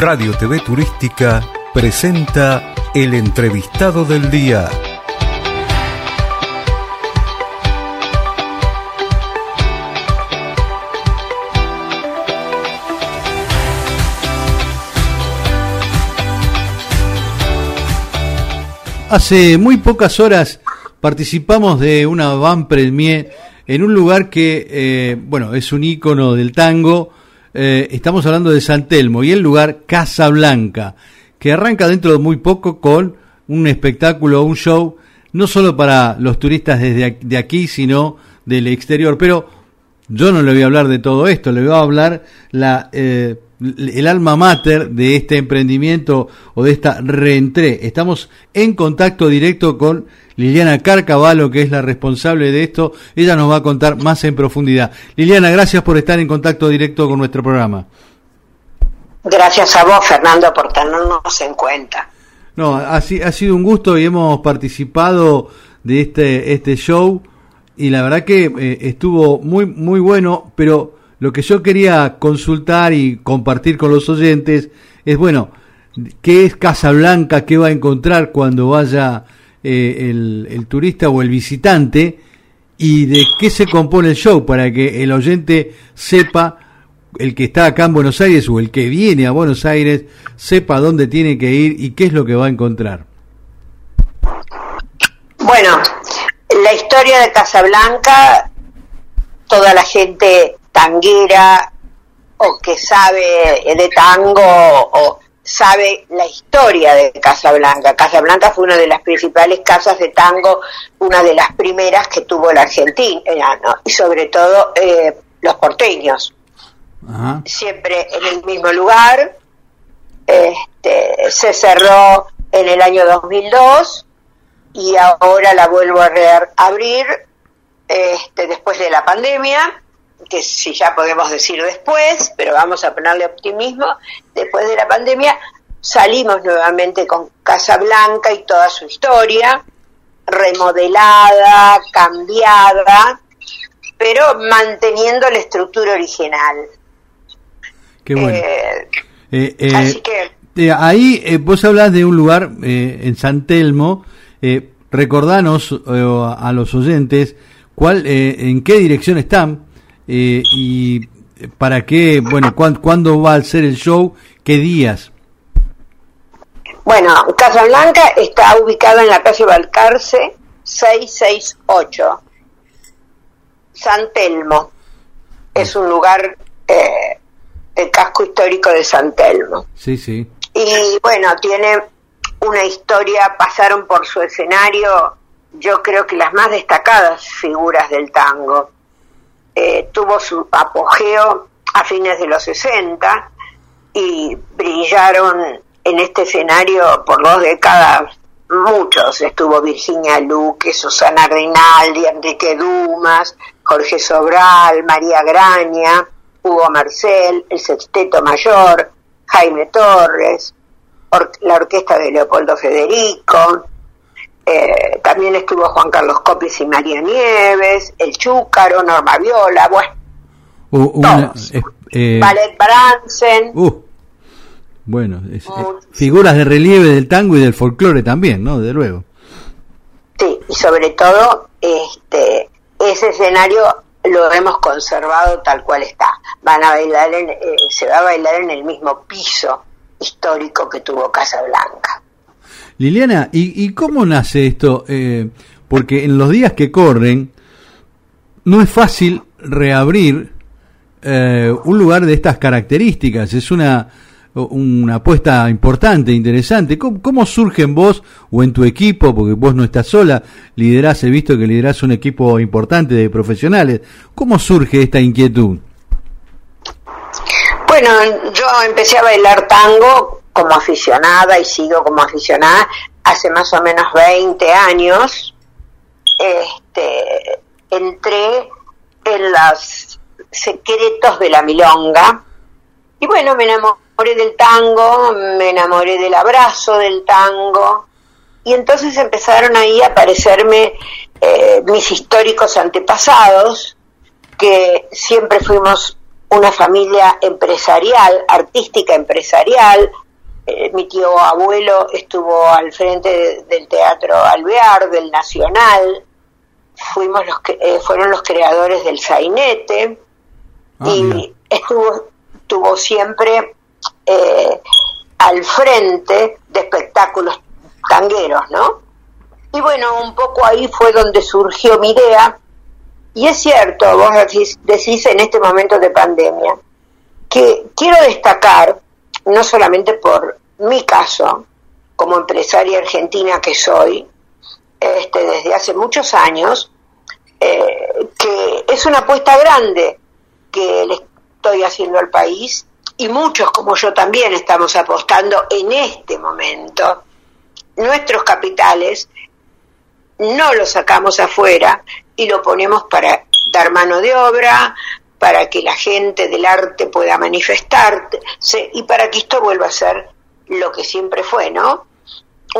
Radio TV Turística presenta El Entrevistado del Día. Hace muy pocas horas participamos de una van premier en un lugar que, bueno, es un ícono del tango. Estamos hablando de San Telmo y el lugar Casablanca, que arranca dentro de muy poco con un espectáculo, un show, no solo para los turistas desde de aquí, sino del exterior. Pero yo no le voy a hablar de todo esto, le voy a hablar el alma mater de este emprendimiento o de esta reentré. Estamos en contacto directo con Liliana Carcavallo, que es la responsable de esto. Ella nos va a contar más en profundidad. Liliana, gracias por estar en contacto directo con nuestro programa. Gracias a vos, Fernando, por tenernos en cuenta. No, ha sido un gusto y hemos participado de este show y la verdad que estuvo muy, muy bueno, pero lo que yo quería consultar y compartir con los oyentes es, bueno, ¿qué es Casablanca? ¿Qué va a encontrar cuando vaya el turista o el visitante? ¿Y de qué se compone el show? Para que el oyente sepa, el que está acá en Buenos Aires o el que viene a Buenos Aires, sepa dónde tiene que ir y qué es lo que va a encontrar. Bueno, la historia de Casablanca, toda la gente tanguera o que sabe de tango o sabe la historia de Casablanca. Casablanca fue una de las principales casas de tango, una de las primeras que tuvo la Argentina, ¿no? Y sobre todo los porteños. Ajá. Siempre en el mismo lugar. Se cerró en el año 2002 y ahora la vuelvo a reabrir después de la pandemia, que si ya podemos decir después, pero vamos a ponerle optimismo. Después de la pandemia salimos nuevamente con Casablanca y toda su historia, remodelada, cambiada, pero manteniendo la estructura original. Qué bueno. Así que ahí vos hablás de un lugar en San Telmo. Recordanos a los oyentes en qué dirección están. Y para qué, bueno, ¿cuándo va a ser el show? ¿Qué días? Bueno, Casablanca está ubicada en la calle Balcarce 668. San Telmo es un lugar del casco histórico de San Telmo. Sí, sí. Y bueno, tiene una historia, pasaron por su escenario, yo creo que las más destacadas figuras del tango. Tuvo su apogeo a fines de los 60 y brillaron en este escenario por 2 décadas muchos. Estuvo Virginia Luque, Susana Rinaldi, Enrique Dumas, Jorge Sobral, María Graña, Hugo Marcel, el Sexteto Mayor, Jaime Torres, la orquesta de Leopoldo Federico. También estuvo Juan Carlos Copes y María Nieves, El Chúcaro, Norma Viola, bueno, todos. Ballet Bransen. Bueno, figuras de relieve del tango y del folclore también, ¿no? De luego. Sí, y sobre todo, ese escenario lo hemos conservado tal cual está. Se va a bailar en el mismo piso histórico que tuvo Casablanca. Liliana, ¿y cómo nace esto? Porque en los días que corren no es fácil reabrir un lugar de estas características. Es una apuesta importante, interesante. ¿Cómo surge en vos o en tu equipo? Porque vos no estás sola, he visto que liderás un equipo importante de profesionales. ¿Cómo surge esta inquietud? Bueno, yo empecé a bailar tango como aficionada y sigo como aficionada hace más o menos 20 años. Entré en los secretos de la milonga y bueno, me enamoré del tango, me enamoré del abrazo del tango y entonces empezaron ahí a aparecerme mis históricos antepasados, que siempre fuimos una familia empresarial, artística empresarial. Mi tío abuelo estuvo al frente del Teatro Alvear, del Nacional. Fueron los creadores del Sainete. Y estuvo siempre al frente de espectáculos tangueros, ¿no? Y bueno, un poco ahí fue donde surgió mi idea. Y es cierto, vos decís en este momento de pandemia, que quiero destacar, no solamente por mi caso, como empresaria argentina que soy, desde hace muchos años, que es una apuesta grande que le estoy haciendo al país, y muchos como yo también estamos apostando en este momento. Nuestros capitales no los sacamos afuera y lo ponemos para dar mano de obra, para que la gente del arte pueda manifestarse y para que esto vuelva a ser lo que siempre fue, ¿no?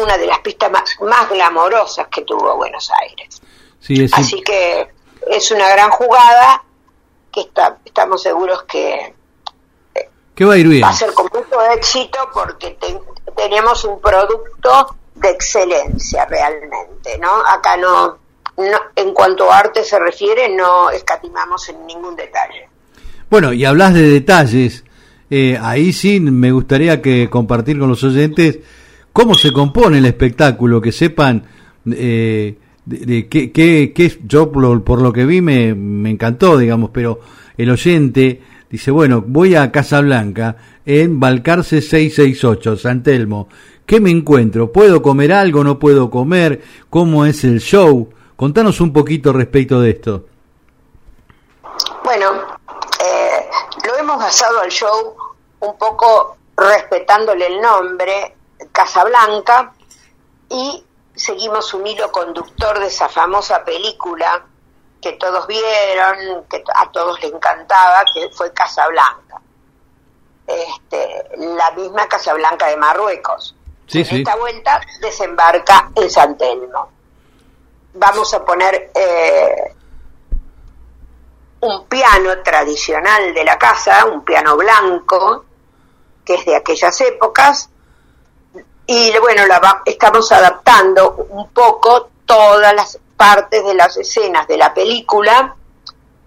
Una de las pistas más glamorosas que tuvo Buenos Aires. Sí, es así que es una gran jugada que estamos seguros que va a ir bien. Va a ser con mucho éxito porque tenemos un producto de excelencia realmente, ¿no? Acá no, en cuanto a arte se refiere, no escatimamos en ningún detalle. Bueno, y hablas de detalles, ahí sí me gustaría que compartir con los oyentes cómo se compone el espectáculo, que sepan de qué yo por lo que vi me encantó, digamos, pero el oyente dice, bueno, voy a Casablanca, en Balcarce 668, San Telmo. ¿Qué me encuentro? ¿Puedo comer algo? ¿No puedo comer? ¿Cómo es el show? Contanos un poquito respecto de esto. Bueno, lo hemos basado al show un poco respetándole el nombre, Casablanca, y seguimos un hilo conductor de esa famosa película que todos vieron, que a todos les encantaba, que fue Casablanca. La misma Casablanca de Marruecos. Sí. Esta vuelta desembarca en San Telmo. Vamos a poner un piano tradicional de la casa, un piano blanco, que es de aquellas épocas, y bueno, estamos adaptando un poco todas las partes de las escenas de la película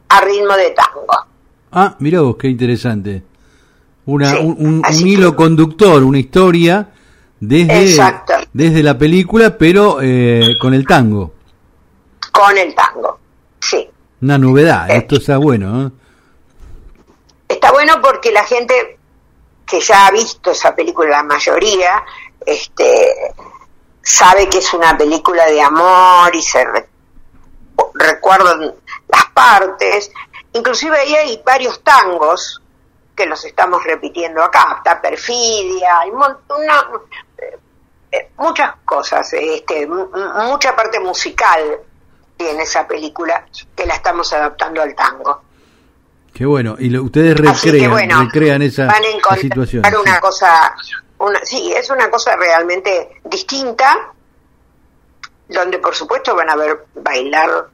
a ritmo de tango. Ah, mirá vos, qué interesante. Un hilo conductor, una historia desde la película, pero con el tango. Con el tango, sí. Una novedad, esto está bueno, ¿eh? Está bueno porque la gente que ya ha visto esa película, la mayoría, sabe que es una película de amor y se recuerdan las partes. Inclusive ahí hay varios tangos que los estamos repitiendo acá. Está Perfidia, hay muchas cosas, mucha parte musical en esa película que la estamos adaptando al tango. Qué bueno, y ustedes recrean esa situación. Van a encontrar una cosa, es una cosa realmente distinta, donde por supuesto van a ver bailar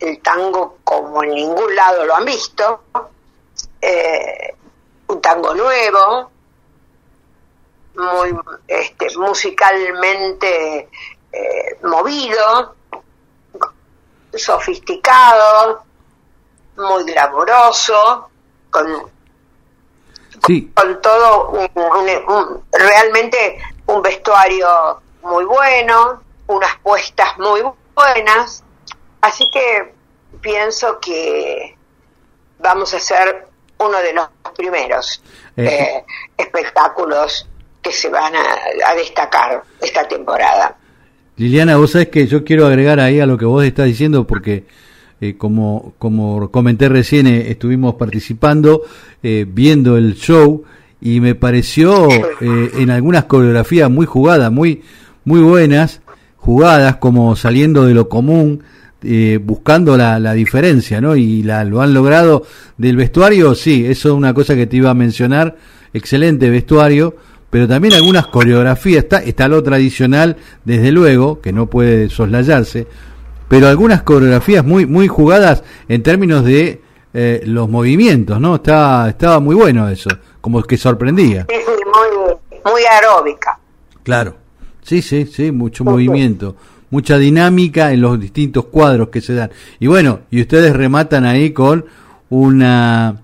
el tango como en ningún lado lo han visto, un tango nuevo, muy musicalmente movido, sofisticado, muy glamoroso, con todo realmente un vestuario muy bueno, unas puestas muy buenas, así que pienso que vamos a hacer uno de los primeros espectáculos que se van a destacar esta temporada. Liliana, vos sabés que yo quiero agregar ahí a lo que vos estás diciendo, porque como comenté recién, estuvimos participando, viendo el show, y me pareció en algunas coreografías muy jugadas, muy, muy buenas, jugadas como saliendo de lo común, buscando la diferencia, ¿no? Y lo han logrado del vestuario, sí, eso es una cosa que te iba a mencionar, excelente vestuario, pero también algunas coreografías, está lo tradicional, desde luego, que no puede soslayarse, pero algunas coreografías muy muy jugadas en términos de los movimientos, ¿no? Estaba muy bueno eso, como que sorprendía. Sí, muy aeróbica. Claro, sí, mucho movimiento, mucha dinámica en los distintos cuadros que se dan. Y bueno, y ustedes rematan ahí con una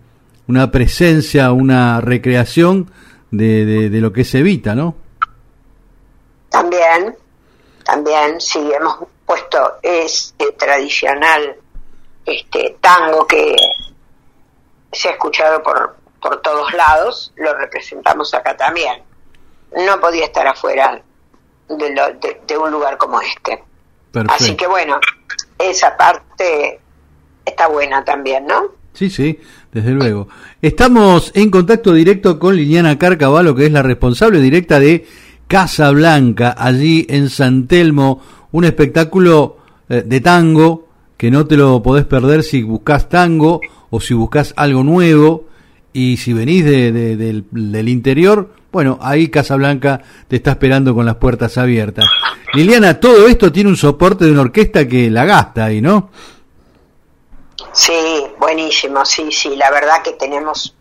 presencia, una recreación de lo que es Evita, ¿no? También, sí, hemos puesto este tradicional tango que se ha escuchado por todos lados, lo representamos acá también. No podía estar afuera de un lugar como este. Perfecto. Así que bueno, esa parte está buena también, ¿no? Sí, desde luego. Estamos en contacto directo con Liliana Carcavallo, que es la responsable directa de Casablanca, allí en San Telmo, un espectáculo de tango que no te lo podés perder si buscás tango o si buscás algo nuevo, y si venís del interior, bueno, ahí Casablanca te está esperando con las puertas abiertas. Liliana, todo esto tiene un soporte de una orquesta que la gasta ahí, ¿no? Sí, buenísimo, sí, la verdad que tenemos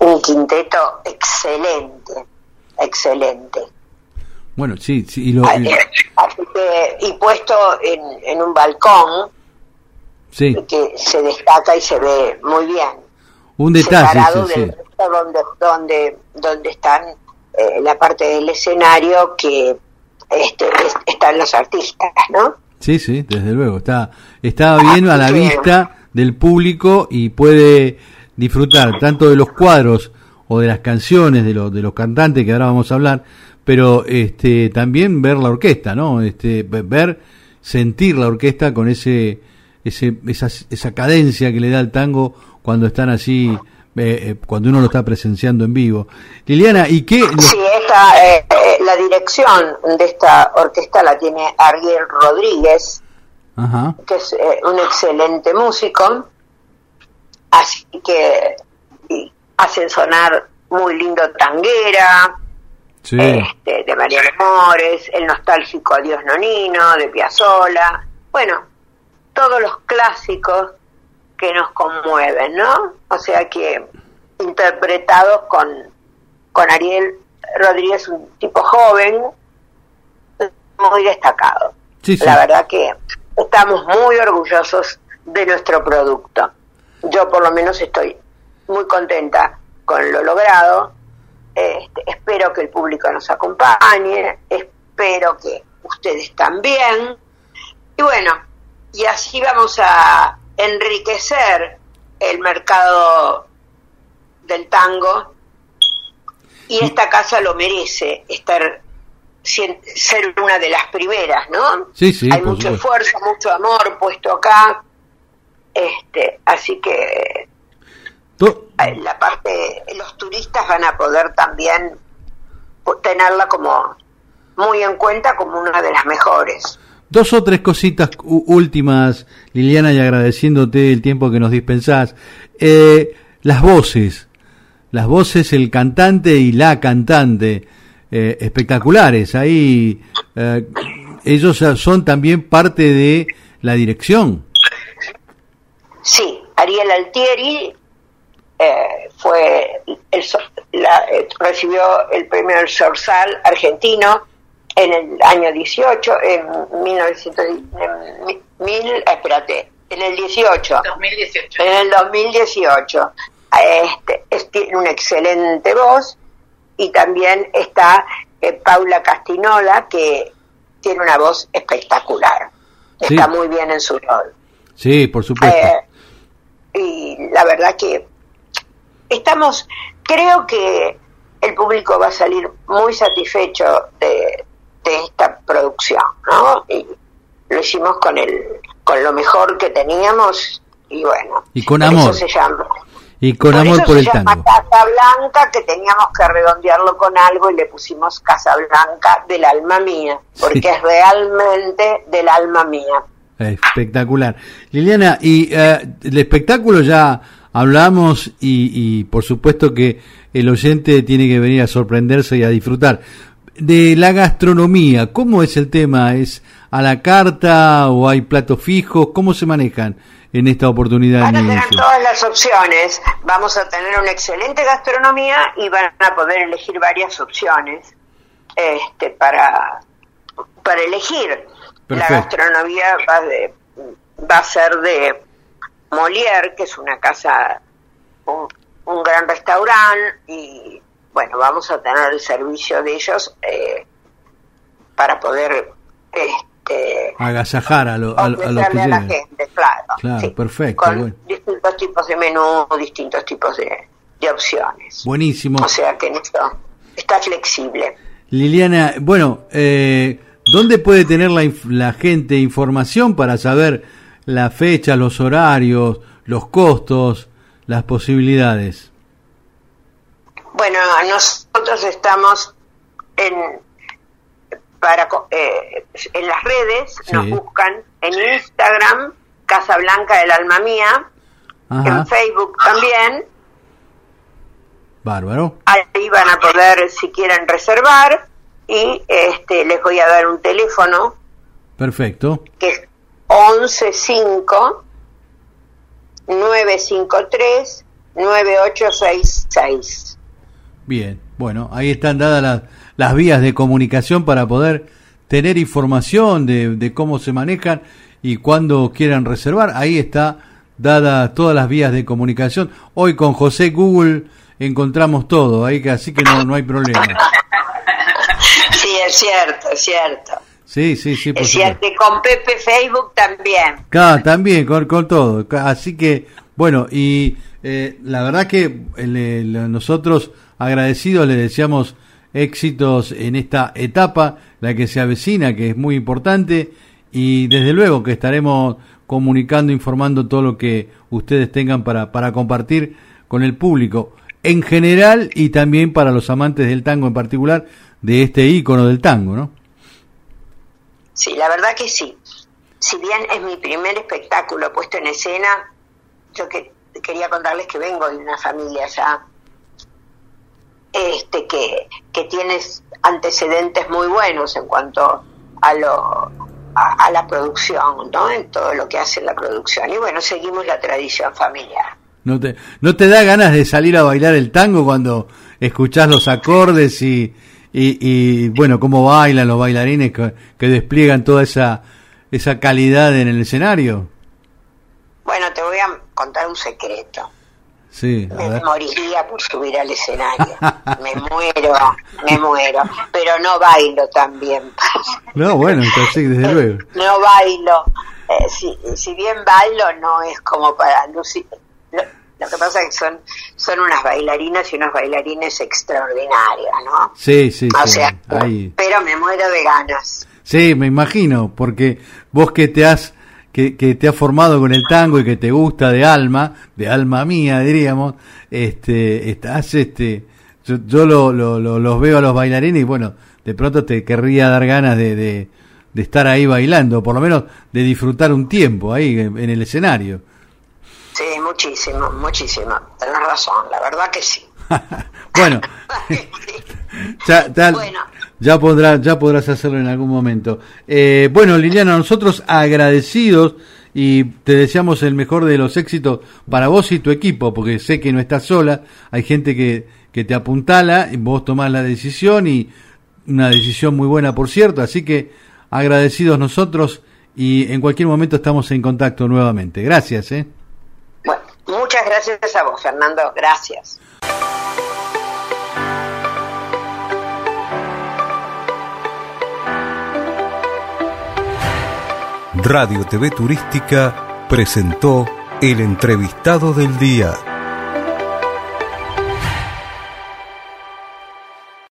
un quinteto excelente. Bueno, sí, así que, y puesto en un balcón, sí, que se destaca y se ve muy bien. Un detalle, sí. Donde están la parte del escenario que están los artistas, ¿no? Sí, desde luego, está bien a la vista del público y puede disfrutar tanto de los cuadros o de las canciones de los cantantes que ahora vamos a hablar, pero también ver la orquesta, ¿no? Sentir la orquesta con esa cadencia que le da el tango cuando están así, cuando uno lo está presenciando en vivo. Liliana, ¿y qué? Sí, la dirección de esta orquesta la tiene Ariel Rodríguez. Ajá. Que es un excelente músico, así que hacen sonar muy lindo Tanguera, sí, de Mariano Mores, el nostálgico Adiós Nonino, de Piazzolla, bueno, todos los clásicos que nos conmueven, ¿no? O sea que interpretados con Ariel Rodríguez, un tipo joven, muy destacado. Sí. La verdad que estamos muy orgullosos de nuestro producto. Yo por lo menos estoy muy contenta con lo logrado. Espero que el público nos acompañe, espero que ustedes también, y bueno, y así vamos a enriquecer el mercado del tango, y esta casa lo merece, ser una de las primeras, ¿no? Sí, hay mucho esfuerzo, mucho amor puesto acá, así que la parte, los turistas van a poder también tenerla como muy en cuenta como una de las mejores. 2 o 3 cositas últimas, Liliana, y agradeciéndote el tiempo que nos dispensás. Las voces, el cantante y la cantante, espectaculares. Ahí ellos son también parte de la dirección. Sí, Ariel Altieri recibió el premio del Sorzal argentino en el año 2018. En el 2018. Tiene una excelente voz, y también está Paula Castinola, que tiene una voz espectacular. Sí. Está muy bien en su rol. Sí, por supuesto. Y la verdad que creo que el público va a salir muy satisfecho de esta producción, ¿no? Y lo hicimos con lo mejor que teníamos, y bueno. Y con amor. Eso se llama. Y con amor por el tango. Casablanca, que teníamos que redondearlo con algo, y le pusimos Casablanca del alma mía, porque sí, es realmente del alma mía. Espectacular. Liliana, y el espectáculo ya hablamos, y por supuesto que el oyente tiene que venir a sorprenderse y a disfrutar de la gastronomía. ¿Cómo es el tema? ¿Es a la carta o hay platos fijos? ¿Cómo se manejan en esta oportunidad? Ahora serán todas las opciones. Vamos a tener una excelente gastronomía y van a poder elegir varias opciones para elegir. Perfecto. La gastronomía va a ser de Molière, que es una casa, un gran restaurante, y bueno, vamos a tener el servicio de ellos para poder agasajar a los que llegan. Claro, sí. Perfecto. Con bueno, distintos tipos de menú, distintos tipos de opciones. Buenísimo. O sea que en esto está flexible. Liliana, bueno, ¿dónde puede tener la gente información para saber la fecha, los horarios, los costos, las posibilidades? Bueno, nosotros estamos en las redes, sí. Nos buscan en Instagram, Casablanca del Alma Mía. Ajá. En Facebook también. Bárbaro. Ahí van a poder, si quieren, reservar, y les voy a dar un teléfono. Perfecto. Que es 115-953-9866. Bien, bueno, ahí están dadas las vías de comunicación para poder tener información de cómo se manejan y cuando quieran reservar. Ahí está dadas todas las vías de comunicación. Hoy con José Google encontramos todo, ahí, así que no hay problema. Sí, es cierto. Sí, por supuesto. Y con Pepe Facebook también. Claro, también, con todo. Así que, bueno, y la verdad que nosotros agradecidos le deseamos éxitos en esta etapa, la que se avecina, que es muy importante, y desde luego que estaremos comunicando, informando todo lo que ustedes tengan para compartir con el público en general y también para los amantes del tango en particular, de este ícono del tango, ¿no? Sí, la verdad que sí. Si bien es mi primer espectáculo puesto en escena, yo quería contarles que vengo de una familia ya que tiene antecedentes muy buenos en cuanto a la producción, ¿no? En todo lo que hace la producción. Y bueno, seguimos la tradición familiar. ¿No te da ganas de salir a bailar el tango cuando escuchás los acordes y bueno, cómo bailan los bailarines que despliegan toda esa calidad en el escenario? Bueno, te voy a contar un secreto. Sí, me moriría por subir al escenario. Me muero. Pero no bailo tan bien. No, bueno, entonces, desde luego. No bailo. Si bien bailo, no es como para lucir. Lo que pasa es que son unas bailarinas y unos bailarines extraordinarios, ¿no? Sí. O sea, ahí. Pero me muero de ganas. Sí, me imagino, porque vos que te has formado con el tango y que te gusta de alma mía, diríamos, yo los veo a los bailarines y bueno, de pronto te querría dar ganas de estar ahí bailando, por lo menos de disfrutar un tiempo ahí en el escenario. Sí, muchísimo. Tenés razón, la verdad que sí. Bueno, bueno. Ya podrás hacerlo en algún momento. Bueno, Liliana, nosotros agradecidos y te deseamos el mejor de los éxitos para vos y tu equipo, porque sé que no estás sola, hay gente que te apuntala, vos tomás la decisión, y una decisión muy buena, por cierto, así que agradecidos nosotros y en cualquier momento estamos en contacto nuevamente. Gracias, Bueno, muchas gracias a vos, Fernando, gracias. Radio TV Turística presentó El Entrevistado del Día.